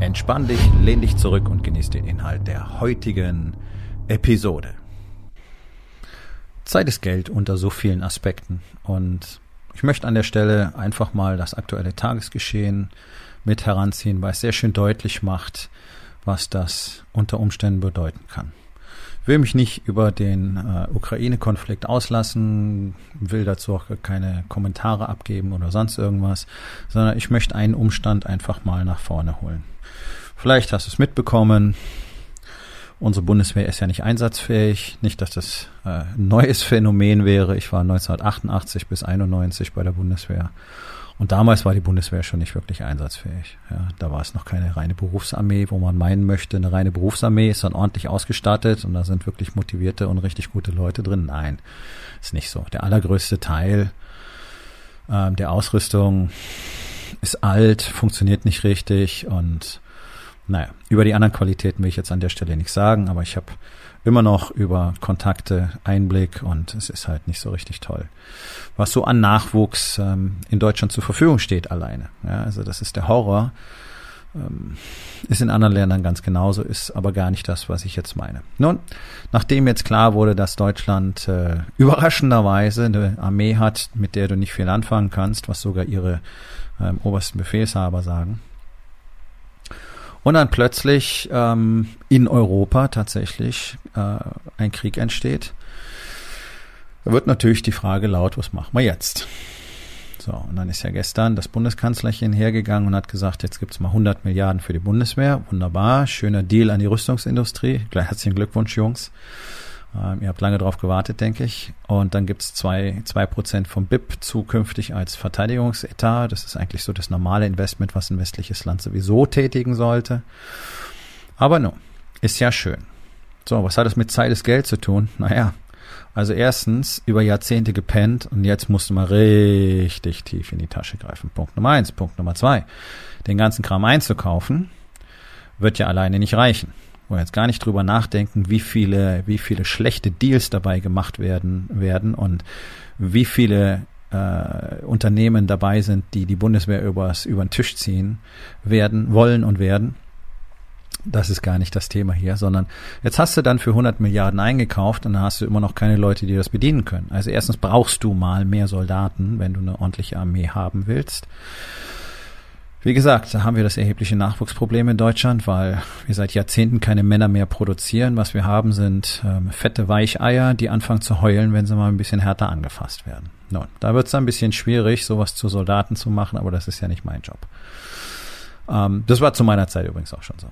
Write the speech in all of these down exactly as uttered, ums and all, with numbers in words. Entspann dich, lehn dich zurück und genieß den Inhalt der heutigen Episode. Zeit ist Geld unter so vielen Aspekten und ich möchte an der Stelle einfach mal das aktuelle Tagesgeschehen mit heranziehen, weil es sehr schön deutlich macht, was das unter Umständen bedeuten kann. Ich will mich nicht über den äh, Ukraine-Konflikt auslassen, will dazu auch keine Kommentare abgeben oder sonst irgendwas, sondern ich möchte einen Umstand einfach mal nach vorne holen. Vielleicht hast du es mitbekommen, unsere Bundeswehr ist ja nicht einsatzfähig, nicht, dass das äh, ein neues Phänomen wäre. Ich war neunzehnhundertachtundachtzig bis einundneunzig bei der Bundeswehr und damals war die Bundeswehr schon nicht wirklich einsatzfähig. Ja, da war es noch keine reine Berufsarmee, wo man meinen möchte, eine reine Berufsarmee ist dann ordentlich ausgestattet und da sind wirklich motivierte und richtig gute Leute drin. Nein, ist nicht so. Der allergrößte Teil äh, der Ausrüstung ist alt, funktioniert nicht richtig und naja, über die anderen Qualitäten will ich jetzt an der Stelle nichts sagen, aber ich habe immer noch über Kontakte Einblick und es ist halt nicht so richtig toll, was so an Nachwuchs ähm, in Deutschland zur Verfügung steht alleine. Ja, also das ist der Horror, ähm, ist in anderen Ländern ganz genauso, ist aber gar nicht das, was ich jetzt meine. Nun, nachdem jetzt klar wurde, dass Deutschland äh, überraschenderweise eine Armee hat, mit der du nicht viel anfangen kannst, was sogar ihre ähm, obersten Befehlshaber sagen, und dann plötzlich ähm, in Europa tatsächlich äh, ein Krieg entsteht, da wird natürlich die Frage laut, was machen wir jetzt? So, und dann ist ja gestern das Bundeskanzlerchen hergegangen und hat gesagt, jetzt gibt's mal hundert Milliarden für die Bundeswehr. Wunderbar, schöner Deal an die Rüstungsindustrie. Herzlichen Glückwunsch, Jungs. Ähm, ihr habt lange drauf gewartet, denke ich. Und dann gibt's zwei, zwei Prozent vom B I P zukünftig als Verteidigungsetat. Das ist eigentlich so das normale Investment, was ein westliches Land sowieso tätigen sollte. Aber nun, ist ja schön. So, was hat das mit Zeit ist Geld zu tun? Naja, also erstens, über Jahrzehnte gepennt und jetzt musst du mal richtig tief in die Tasche greifen. Punkt Nummer eins. Punkt Nummer zwei. Den ganzen Kram einzukaufen, wird ja alleine nicht reichen. Wo wir jetzt gar nicht drüber nachdenken, wie viele, wie viele schlechte Deals dabei gemacht werden, werden und wie viele äh, Unternehmen dabei sind, die die Bundeswehr übers, über den Tisch ziehen werden, wollen und werden. Das ist gar nicht das Thema hier, sondern jetzt hast du dann für hundert Milliarden eingekauft und dann hast du immer noch keine Leute, die das bedienen können. Also erstens brauchst du mal mehr Soldaten, wenn du eine ordentliche Armee haben willst. Wie gesagt, da haben wir das erhebliche Nachwuchsproblem in Deutschland, weil wir seit Jahrzehnten keine Männer mehr produzieren. Was wir haben, sind ähm, fette Weicheier, die anfangen zu heulen, wenn sie mal ein bisschen härter angefasst werden. Nun, da wird es ein bisschen schwierig, sowas zu Soldaten zu machen, aber das ist ja nicht mein Job. Ähm, das war zu meiner Zeit übrigens auch schon so.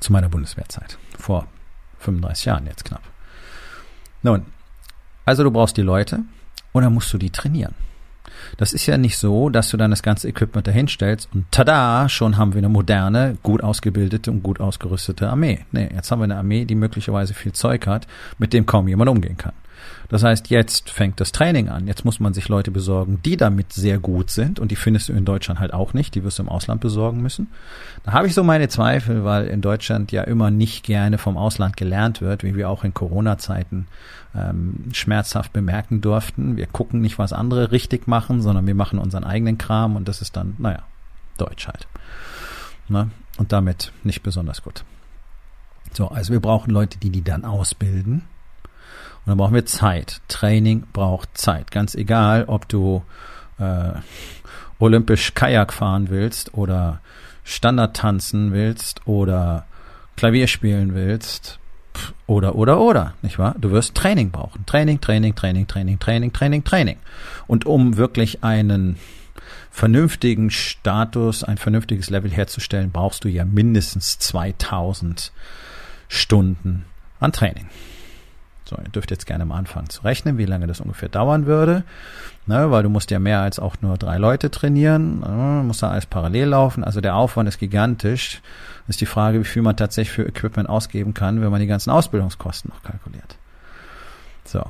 Zu meiner Bundeswehrzeit. Vor fünfunddreißig Jahren jetzt knapp. Nun, also du brauchst die Leute und dann musst du die trainieren. Das ist ja nicht so, dass du dann das ganze Equipment dahinstellst und tada, schon haben wir eine moderne, gut ausgebildete und gut ausgerüstete Armee. Nee, jetzt haben wir eine Armee, die möglicherweise viel Zeug hat, mit dem kaum jemand umgehen kann. Das heißt, jetzt fängt das Training an. Jetzt muss man sich Leute besorgen, die damit sehr gut sind und die findest du in Deutschland halt auch nicht. Die wirst du im Ausland besorgen müssen. Da habe ich so meine Zweifel, weil in Deutschland ja immer nicht gerne vom Ausland gelernt wird, wie wir auch in Corona-Zeiten ähm, schmerzhaft bemerken durften. Wir gucken nicht, was andere richtig machen, sondern wir machen unseren eigenen Kram und das ist dann, naja, Deutsch halt. Ne? Und damit nicht besonders gut. So, also wir brauchen Leute, die die dann ausbilden. Und dann brauchen wir Zeit. Training braucht Zeit. Ganz egal, ob du äh, olympisch Kajak fahren willst oder Standard tanzen willst oder Klavier spielen willst oder, oder, oder. Nicht wahr? Du wirst Training brauchen. Training, Training, Training, Training, Training, Training, Training. Und um wirklich einen vernünftigen Status, ein vernünftiges Level herzustellen, brauchst du ja mindestens zweitausend Stunden an Training. So, ihr dürft jetzt gerne mal anfangen zu rechnen, wie lange das ungefähr dauern würde, ne, weil du musst ja mehr als auch nur drei Leute trainieren, ne, musst da alles parallel laufen, also der Aufwand ist gigantisch. Ist die Frage, wie viel man tatsächlich für Equipment ausgeben kann, wenn man die ganzen Ausbildungskosten noch kalkuliert. So,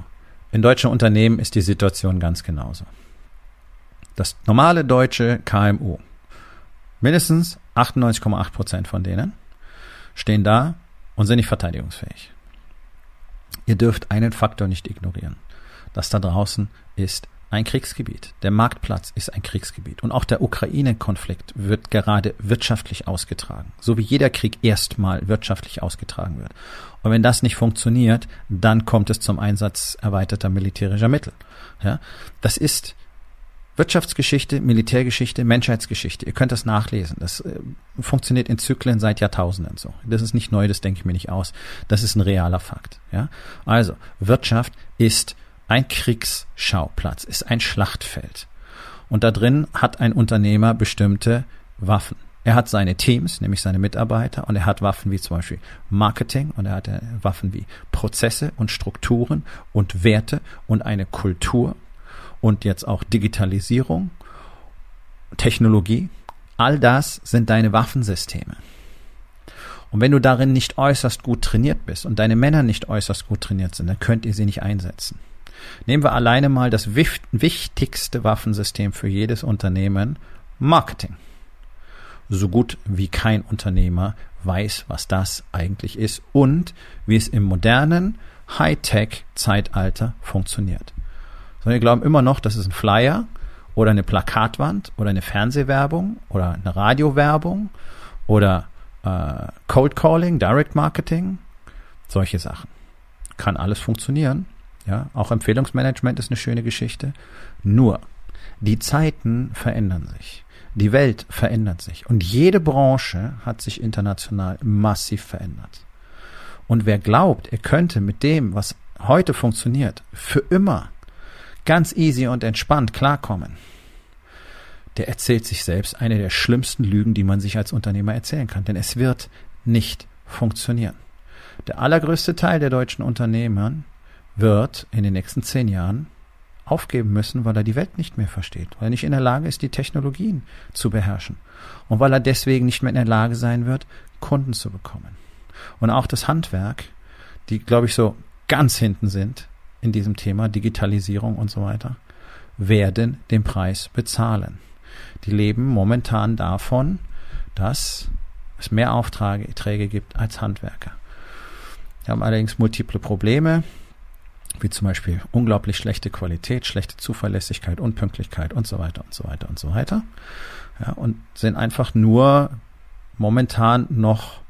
in deutschen Unternehmen ist die Situation ganz genauso. Das normale deutsche K M U, mindestens achtundneunzig Komma acht Prozent von denen stehen da und sind nicht verteidigungsfähig. Ihr dürft einen Faktor nicht ignorieren. Das da draußen ist ein Kriegsgebiet. Der Marktplatz ist ein Kriegsgebiet. Und auch der Ukraine-Konflikt wird gerade wirtschaftlich ausgetragen. So wie jeder Krieg erstmal wirtschaftlich ausgetragen wird. Und wenn das nicht funktioniert, dann kommt es zum Einsatz erweiterter militärischer Mittel. Ja, das ist Wirtschaftsgeschichte, Militärgeschichte, Menschheitsgeschichte. Ihr könnt das nachlesen. Das äh, funktioniert in Zyklen seit Jahrtausenden so. Das ist nicht neu, das denke ich mir nicht aus. Das ist ein realer Fakt. Ja? Also, Wirtschaft ist ein Kriegsschauplatz, ist ein Schlachtfeld. Und da drin hat ein Unternehmer bestimmte Waffen. Er hat seine Teams, nämlich seine Mitarbeiter, und er hat Waffen wie zum Beispiel Marketing und er hat Waffen wie Prozesse und Strukturen und Werte und eine Kultur. Und jetzt auch Digitalisierung, Technologie, all das sind deine Waffensysteme. Und wenn du darin nicht äußerst gut trainiert bist und deine Männer nicht äußerst gut trainiert sind, dann könnt ihr sie nicht einsetzen. Nehmen wir alleine mal das wichtigste Waffensystem für jedes Unternehmen, Marketing. So gut wie kein Unternehmer weiß, was das eigentlich ist und wie es im modernen Hightech-Zeitalter funktioniert. Sondern wir glauben immer noch, das ist ein Flyer oder eine Plakatwand oder eine Fernsehwerbung oder eine Radiowerbung oder äh, Cold Calling, Direct Marketing, solche Sachen. Kann alles funktionieren. Ja, auch Empfehlungsmanagement ist eine schöne Geschichte. Nur, die Zeiten verändern sich. Die Welt verändert sich. Und jede Branche hat sich international massiv verändert. Und wer glaubt, er könnte mit dem, was heute funktioniert, für immer ganz easy und entspannt klarkommen, der erzählt sich selbst eine der schlimmsten Lügen, die man sich als Unternehmer erzählen kann. Denn es wird nicht funktionieren. Der allergrößte Teil der deutschen Unternehmern wird in den nächsten zehn Jahren aufgeben müssen, weil er die Welt nicht mehr versteht, weil er nicht in der Lage ist, die Technologien zu beherrschen und weil er deswegen nicht mehr in der Lage sein wird, Kunden zu bekommen. Und auch das Handwerk, die, glaube ich, so ganz hinten sind, in diesem Thema Digitalisierung und so weiter, werden den Preis bezahlen. Die leben momentan davon, dass es mehr Aufträge gibt als Handwerker. Wir haben allerdings multiple Probleme, wie zum Beispiel unglaublich schlechte Qualität, schlechte Zuverlässigkeit, Unpünktlichkeit und so weiter und so weiter und so weiter. Ja, und sind einfach nur momentan noch,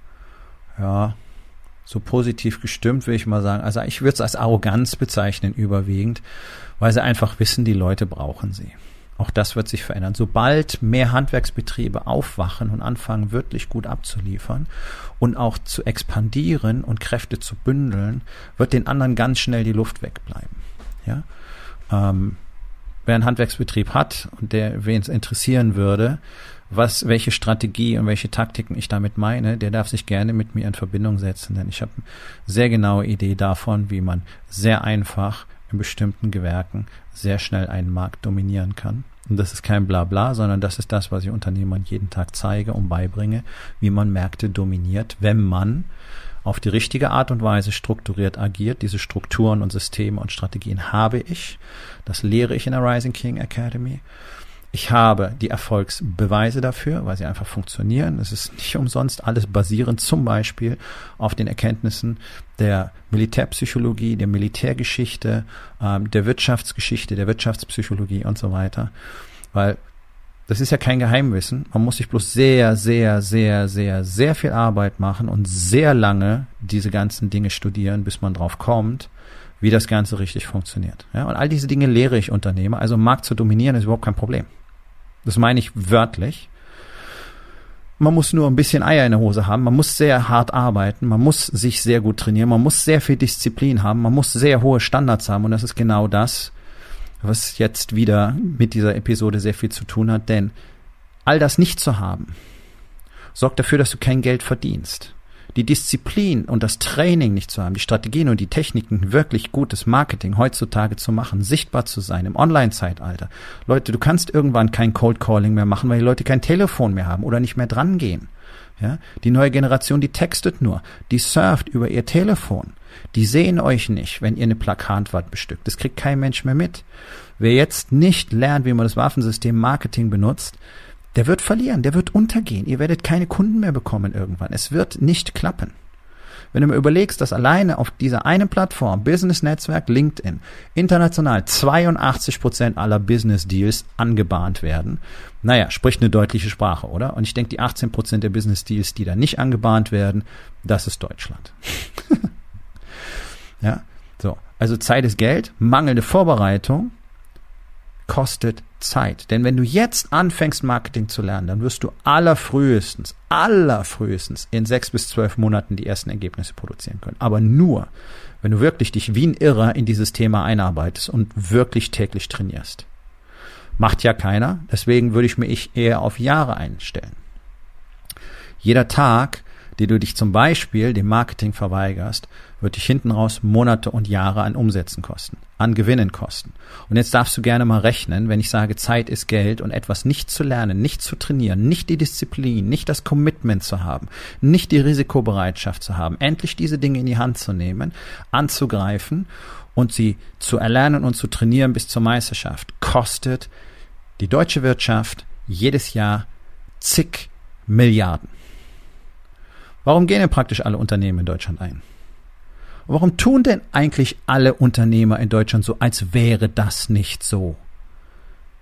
ja, so positiv gestimmt, will ich mal sagen. Also ich würde es als Arroganz bezeichnen überwiegend, weil sie einfach wissen, die Leute brauchen sie. Auch das wird sich verändern. Sobald mehr Handwerksbetriebe aufwachen und anfangen, wirklich gut abzuliefern und auch zu expandieren und Kräfte zu bündeln, wird den anderen ganz schnell die Luft wegbleiben. Ja? Ähm, wer einen Handwerksbetrieb hat und der, wen es interessieren würde, was, welche Strategie und welche Taktiken ich damit meine, der darf sich gerne mit mir in Verbindung setzen, denn ich habe eine sehr genaue Idee davon, wie man sehr einfach in bestimmten Gewerken sehr schnell einen Markt dominieren kann. Und das ist kein Blabla, sondern das ist das, was ich Unternehmern jeden Tag zeige und beibringe, wie man Märkte dominiert, wenn man auf die richtige Art und Weise strukturiert agiert. Diese Strukturen und Systeme und Strategien habe ich. Das lehre ich in der Rising King Academy. Ich habe die Erfolgsbeweise dafür, weil sie einfach funktionieren. Es ist nicht umsonst alles basierend zum Beispiel auf den Erkenntnissen der Militärpsychologie, der Militärgeschichte, der Wirtschaftsgeschichte, der Wirtschaftspsychologie und so weiter. Weil das ist ja kein Geheimwissen. Man muss sich bloß sehr, sehr, sehr, sehr, sehr viel Arbeit machen und sehr lange diese ganzen Dinge studieren, bis man drauf kommt, wie das Ganze richtig funktioniert. Ja, und all diese Dinge lehre ich Unternehmer. Also Markt zu dominieren ist überhaupt kein Problem. Das meine ich wörtlich. Man muss nur ein bisschen Eier in der Hose haben. Man muss sehr hart arbeiten. Man muss sich sehr gut trainieren. Man muss sehr viel Disziplin haben. Man muss sehr hohe Standards haben. Und das ist genau das, was jetzt wieder mit dieser Episode sehr viel zu tun hat. Denn all das nicht zu haben, sorgt dafür, dass du kein Geld verdienst. die Disziplin und das Training nicht zu haben, die Strategien und die Techniken, wirklich gutes Marketing heutzutage zu machen, sichtbar zu sein im Online-Zeitalter. Leute, du kannst irgendwann kein Cold Calling mehr machen, weil die Leute kein Telefon mehr haben oder nicht mehr dran gehen. Ja? Die neue Generation, die textet nur, die surft über ihr Telefon. Die sehen euch nicht, wenn ihr eine Plakatwand bestückt. Das kriegt kein Mensch mehr mit. Wer jetzt nicht lernt, wie man das Waffensystem Marketing benutzt, der wird verlieren, der wird untergehen. Ihr werdet keine Kunden mehr bekommen irgendwann. Es wird nicht klappen. Wenn du mir überlegst, dass alleine auf dieser einen Plattform, Business-Netzwerk, LinkedIn, international zweiundachtzig Prozent aller Business-Deals angebahnt werden, naja, spricht eine deutliche Sprache, oder? Und ich denke, die achtzehn Prozent der Business-Deals, die da nicht angebahnt werden, das ist Deutschland. Ja, so. Also Zeit ist Geld, mangelnde Vorbereitung kostet Zeit. Denn wenn du jetzt anfängst, Marketing zu lernen, dann wirst du allerfrühestens, allerfrühestens in sechs bis zwölf Monaten die ersten Ergebnisse produzieren können. Aber nur, wenn du wirklich dich wie ein Irrer in dieses Thema einarbeitest und wirklich täglich trainierst. Macht ja keiner, deswegen würde ich mir ich eher auf Jahre einstellen. Jeder Tag, den du dich zum Beispiel dem Marketing verweigerst, wird dich hinten raus Monate und Jahre an Umsätzen kosten, an Gewinnen kosten. Und jetzt darfst du gerne mal rechnen, wenn ich sage, Zeit ist Geld und etwas nicht zu lernen, nicht zu trainieren, nicht die Disziplin, nicht das Commitment zu haben, nicht die Risikobereitschaft zu haben, endlich diese Dinge in die Hand zu nehmen, anzugreifen und sie zu erlernen und zu trainieren bis zur Meisterschaft, kostet die deutsche Wirtschaft jedes Jahr zig Milliarden. Warum gehen denn praktisch alle Unternehmen in Deutschland ein? Und warum tun denn eigentlich alle Unternehmer in Deutschland so, als wäre das nicht so?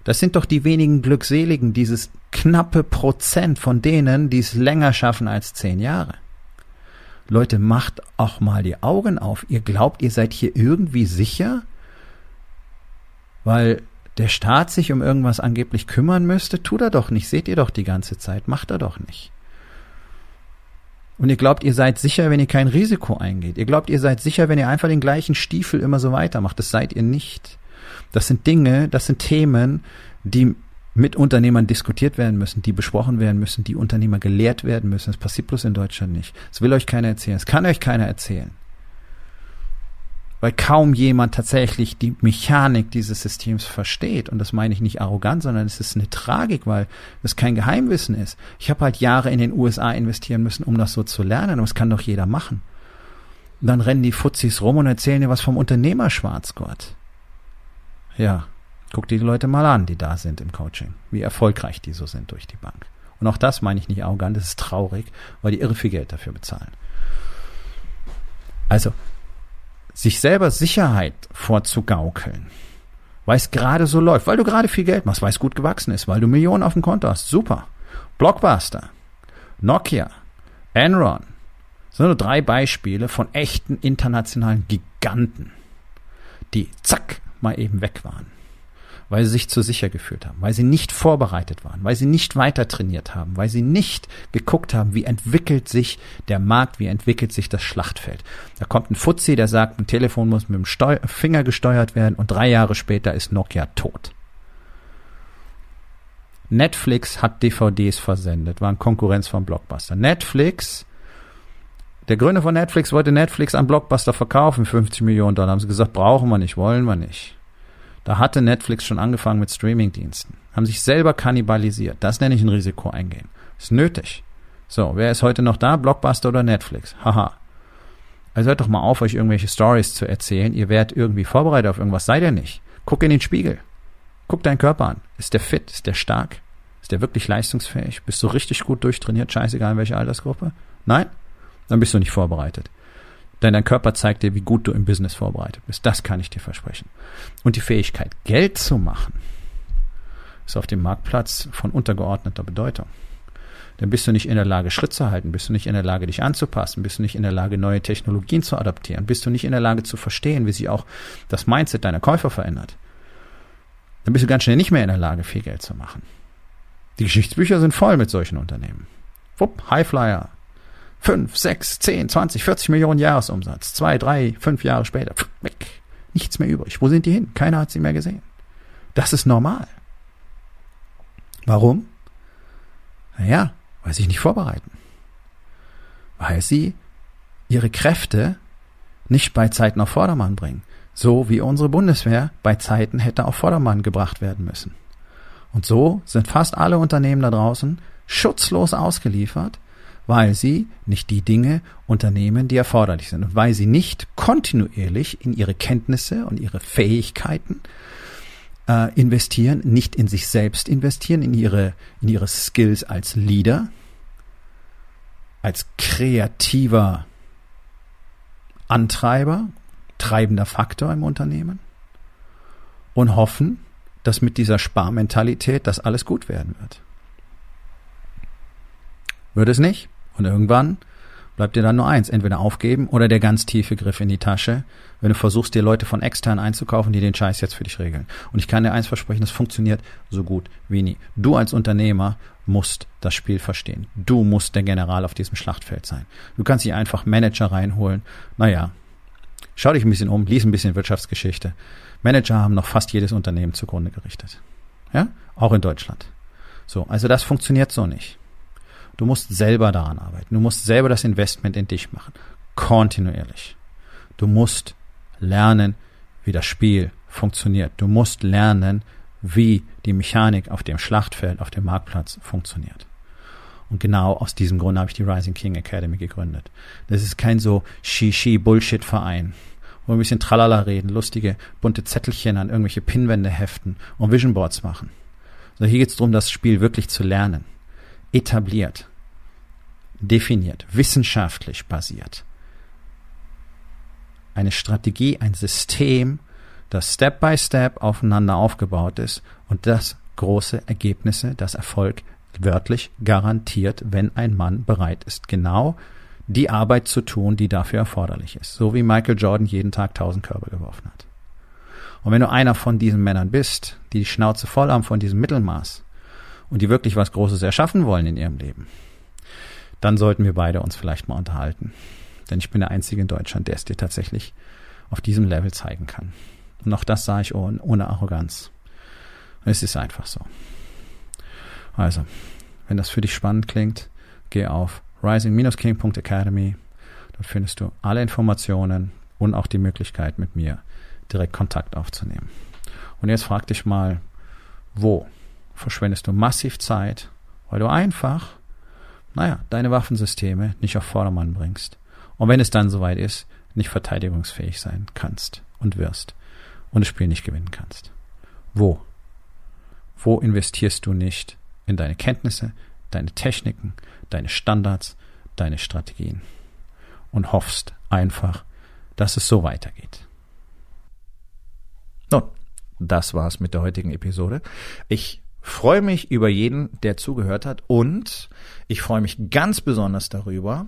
Das sind doch die wenigen Glückseligen, dieses knappe Prozent von denen, die es länger schaffen als zehn Jahre. Leute, macht auch mal die Augen auf. Ihr glaubt, ihr seid hier irgendwie sicher? Weil der Staat sich um irgendwas angeblich kümmern müsste? Tut er doch nicht. Seht ihr doch die ganze Zeit. Macht er doch nicht. Und ihr glaubt, ihr seid sicher, wenn ihr kein Risiko eingeht. Ihr glaubt, ihr seid sicher, wenn ihr einfach den gleichen Stiefel immer so weitermacht. Das seid ihr nicht. Das sind Dinge, das sind Themen, die mit Unternehmern diskutiert werden müssen, die besprochen werden müssen, die Unternehmer gelehrt werden müssen. Das passiert bloß in Deutschland nicht. Das will euch keiner erzählen. Das kann euch keiner erzählen. Weil kaum jemand tatsächlich die Mechanik dieses Systems versteht. Und das meine ich nicht arrogant, sondern es ist eine Tragik, weil das kein Geheimwissen ist. Ich habe halt Jahre in den U S A investieren müssen, um das so zu lernen. Aber das kann doch jeder machen. Und dann rennen die Fuzzis rum und erzählen dir was vom Unternehmerschwarzgurt. Ja, guck dir die Leute mal an, die da sind im Coaching. Wie erfolgreich die so sind durch die Bank. Und auch das meine ich nicht arrogant, das ist traurig, weil die irre viel Geld dafür bezahlen. Also, sich selber Sicherheit vorzugaukeln, weil es gerade so läuft, weil du gerade viel Geld machst, weil es gut gewachsen ist, weil du Millionen auf dem Konto hast, super. Blockbuster, Nokia, Enron, das sind nur drei Beispiele von echten internationalen Giganten, die zack mal eben weg waren, weil sie sich zu sicher gefühlt haben, weil sie nicht vorbereitet waren, weil sie nicht weiter trainiert haben, weil sie nicht geguckt haben, wie entwickelt sich der Markt, wie entwickelt sich das Schlachtfeld. Da kommt ein Fuzzi, der sagt, ein Telefon muss mit dem Steu- Finger gesteuert werden und drei Jahre später ist Nokia tot. Netflix hat D V Ds versendet, war eine Konkurrenz von Blockbuster. Netflix, der Gründer von Netflix wollte Netflix an Blockbuster verkaufen, fünfzig Millionen Dollar. Haben sie gesagt, brauchen wir nicht, wollen wir nicht. Da hatte Netflix schon angefangen mit Streamingdiensten. Haben sich selber kannibalisiert. Das nenne ich ein Risiko eingehen. Ist nötig. So, wer ist heute noch da? Blockbuster oder Netflix? Haha. Also hört doch mal auf, euch irgendwelche Stories zu erzählen. Ihr werdet irgendwie vorbereitet auf irgendwas. Seid ihr nicht. Guck in den Spiegel. Guck deinen Körper an. Ist der fit? Ist der stark? Ist der wirklich leistungsfähig? Bist du richtig gut durchtrainiert? Scheißegal, in welcher Altersgruppe? Nein? Dann bist du nicht vorbereitet. Denn dein Körper zeigt dir, wie gut du im Business vorbereitet bist. Das kann ich dir versprechen. Und die Fähigkeit, Geld zu machen, ist auf dem Marktplatz von untergeordneter Bedeutung. Denn bist du nicht in der Lage, Schritt zu halten, bist du nicht in der Lage, dich anzupassen, bist du nicht in der Lage, neue Technologien zu adaptieren, bist du nicht in der Lage zu verstehen, wie sich auch das Mindset deiner Käufer verändert, dann bist du ganz schnell nicht mehr in der Lage, viel Geld zu machen. Die Geschichtsbücher sind voll mit solchen Unternehmen. Wupp, Highflyer. fünf, sechs, zehn, zwanzig, vierzig Millionen Jahresumsatz. Zwei, drei, fünf Jahre später. Pff, weg. Nichts mehr übrig. Wo sind die hin? Keiner hat sie mehr gesehen. Das ist normal. Warum? Naja, weil sie sich nicht vorbereiten. Weil sie ihre Kräfte nicht bei Zeiten auf Vordermann bringen. So wie unsere Bundeswehr bei Zeiten hätte auf Vordermann gebracht werden müssen. Und so sind fast alle Unternehmen da draußen schutzlos ausgeliefert, weil sie nicht die Dinge unternehmen, die erforderlich sind und weil sie nicht kontinuierlich in ihre Kenntnisse und ihre Fähigkeiten äh, investieren, nicht in sich selbst investieren, in ihre, in ihre Skills als Leader, als kreativer Antreiber, treibender Faktor im Unternehmen und hoffen, dass mit dieser Sparmentalität das alles gut werden wird. Wird es nicht? Und irgendwann bleibt dir dann nur eins, entweder aufgeben oder der ganz tiefe Griff in die Tasche, wenn du versuchst, dir Leute von extern einzukaufen, die den Scheiß jetzt für dich regeln. Und ich kann dir eins versprechen, das funktioniert so gut wie nie. Du als Unternehmer musst das Spiel verstehen. Du musst der General auf diesem Schlachtfeld sein. Du kannst nicht einfach Manager reinholen. Naja, schau dich ein bisschen um, lies ein bisschen Wirtschaftsgeschichte. Manager haben noch fast jedes Unternehmen zugrunde gerichtet. Ja? Auch in Deutschland. So, also das funktioniert so nicht. Du musst selber daran arbeiten. Du musst selber das Investment in dich machen. Kontinuierlich. Du musst lernen, wie das Spiel funktioniert. Du musst lernen, wie die Mechanik auf dem Schlachtfeld, auf dem Marktplatz funktioniert. Und genau aus diesem Grund habe ich die Rising King Academy gegründet. Das ist kein so Shishi-Bullshit-Verein, wo wir ein bisschen Tralala reden, lustige, bunte Zettelchen an irgendwelche Pinwände heften und Visionboards machen. So, hier geht es darum, das Spiel wirklich zu lernen. Etabliert, definiert, wissenschaftlich basiert. Eine Strategie, ein System, das Step by Step aufeinander aufgebaut ist und das große Ergebnisse, das Erfolg wörtlich garantiert, wenn ein Mann bereit ist, genau die Arbeit zu tun, die dafür erforderlich ist. So wie Michael Jordan jeden Tag tausend Körbe geworfen hat. Und wenn du einer von diesen Männern bist, die die Schnauze voll haben von diesem Mittelmaß, und die wirklich was Großes erschaffen wollen in ihrem Leben, dann sollten wir beide uns vielleicht mal unterhalten. Denn ich bin der Einzige in Deutschland, der es dir tatsächlich auf diesem Level zeigen kann. Und auch das sage ich ohne Arroganz. Es ist einfach so. Also, wenn das für dich spannend klingt, geh auf rising dash king dot academy. Dort findest du alle Informationen und auch die Möglichkeit, mit mir direkt Kontakt aufzunehmen. Und jetzt frag dich mal, wo verschwendest du massiv Zeit, weil du einfach, naja, deine Waffensysteme nicht auf Vordermann bringst. Und wenn es dann soweit ist, nicht verteidigungsfähig sein kannst und wirst und das Spiel nicht gewinnen kannst. Wo? Wo investierst du nicht in deine Kenntnisse, deine Techniken, deine Standards, deine Strategien und hoffst einfach, dass es so weitergeht? Nun, das war's mit der heutigen Episode. Ich freue mich über jeden, der zugehört hat, und ich freue mich ganz besonders darüber,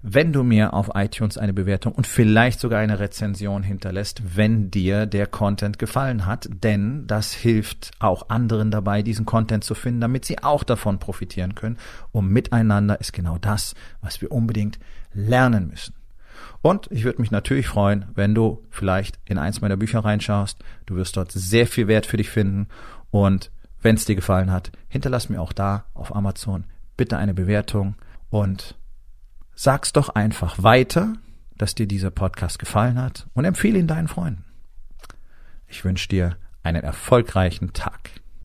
wenn du mir auf iTunes eine Bewertung und vielleicht sogar eine Rezension hinterlässt, wenn dir der Content gefallen hat, denn das hilft auch anderen dabei, diesen Content zu finden, damit sie auch davon profitieren können. Und miteinander ist genau das, was wir unbedingt lernen müssen. Und ich würde mich natürlich freuen, wenn du vielleicht in eins meiner Bücher reinschaust. Du wirst dort sehr viel Wert für dich finden, und wenn es dir gefallen hat, hinterlass mir auch da auf Amazon bitte eine Bewertung und sag's doch einfach weiter, dass dir dieser Podcast gefallen hat, und empfehle ihn deinen Freunden. Ich wünsche dir einen erfolgreichen Tag.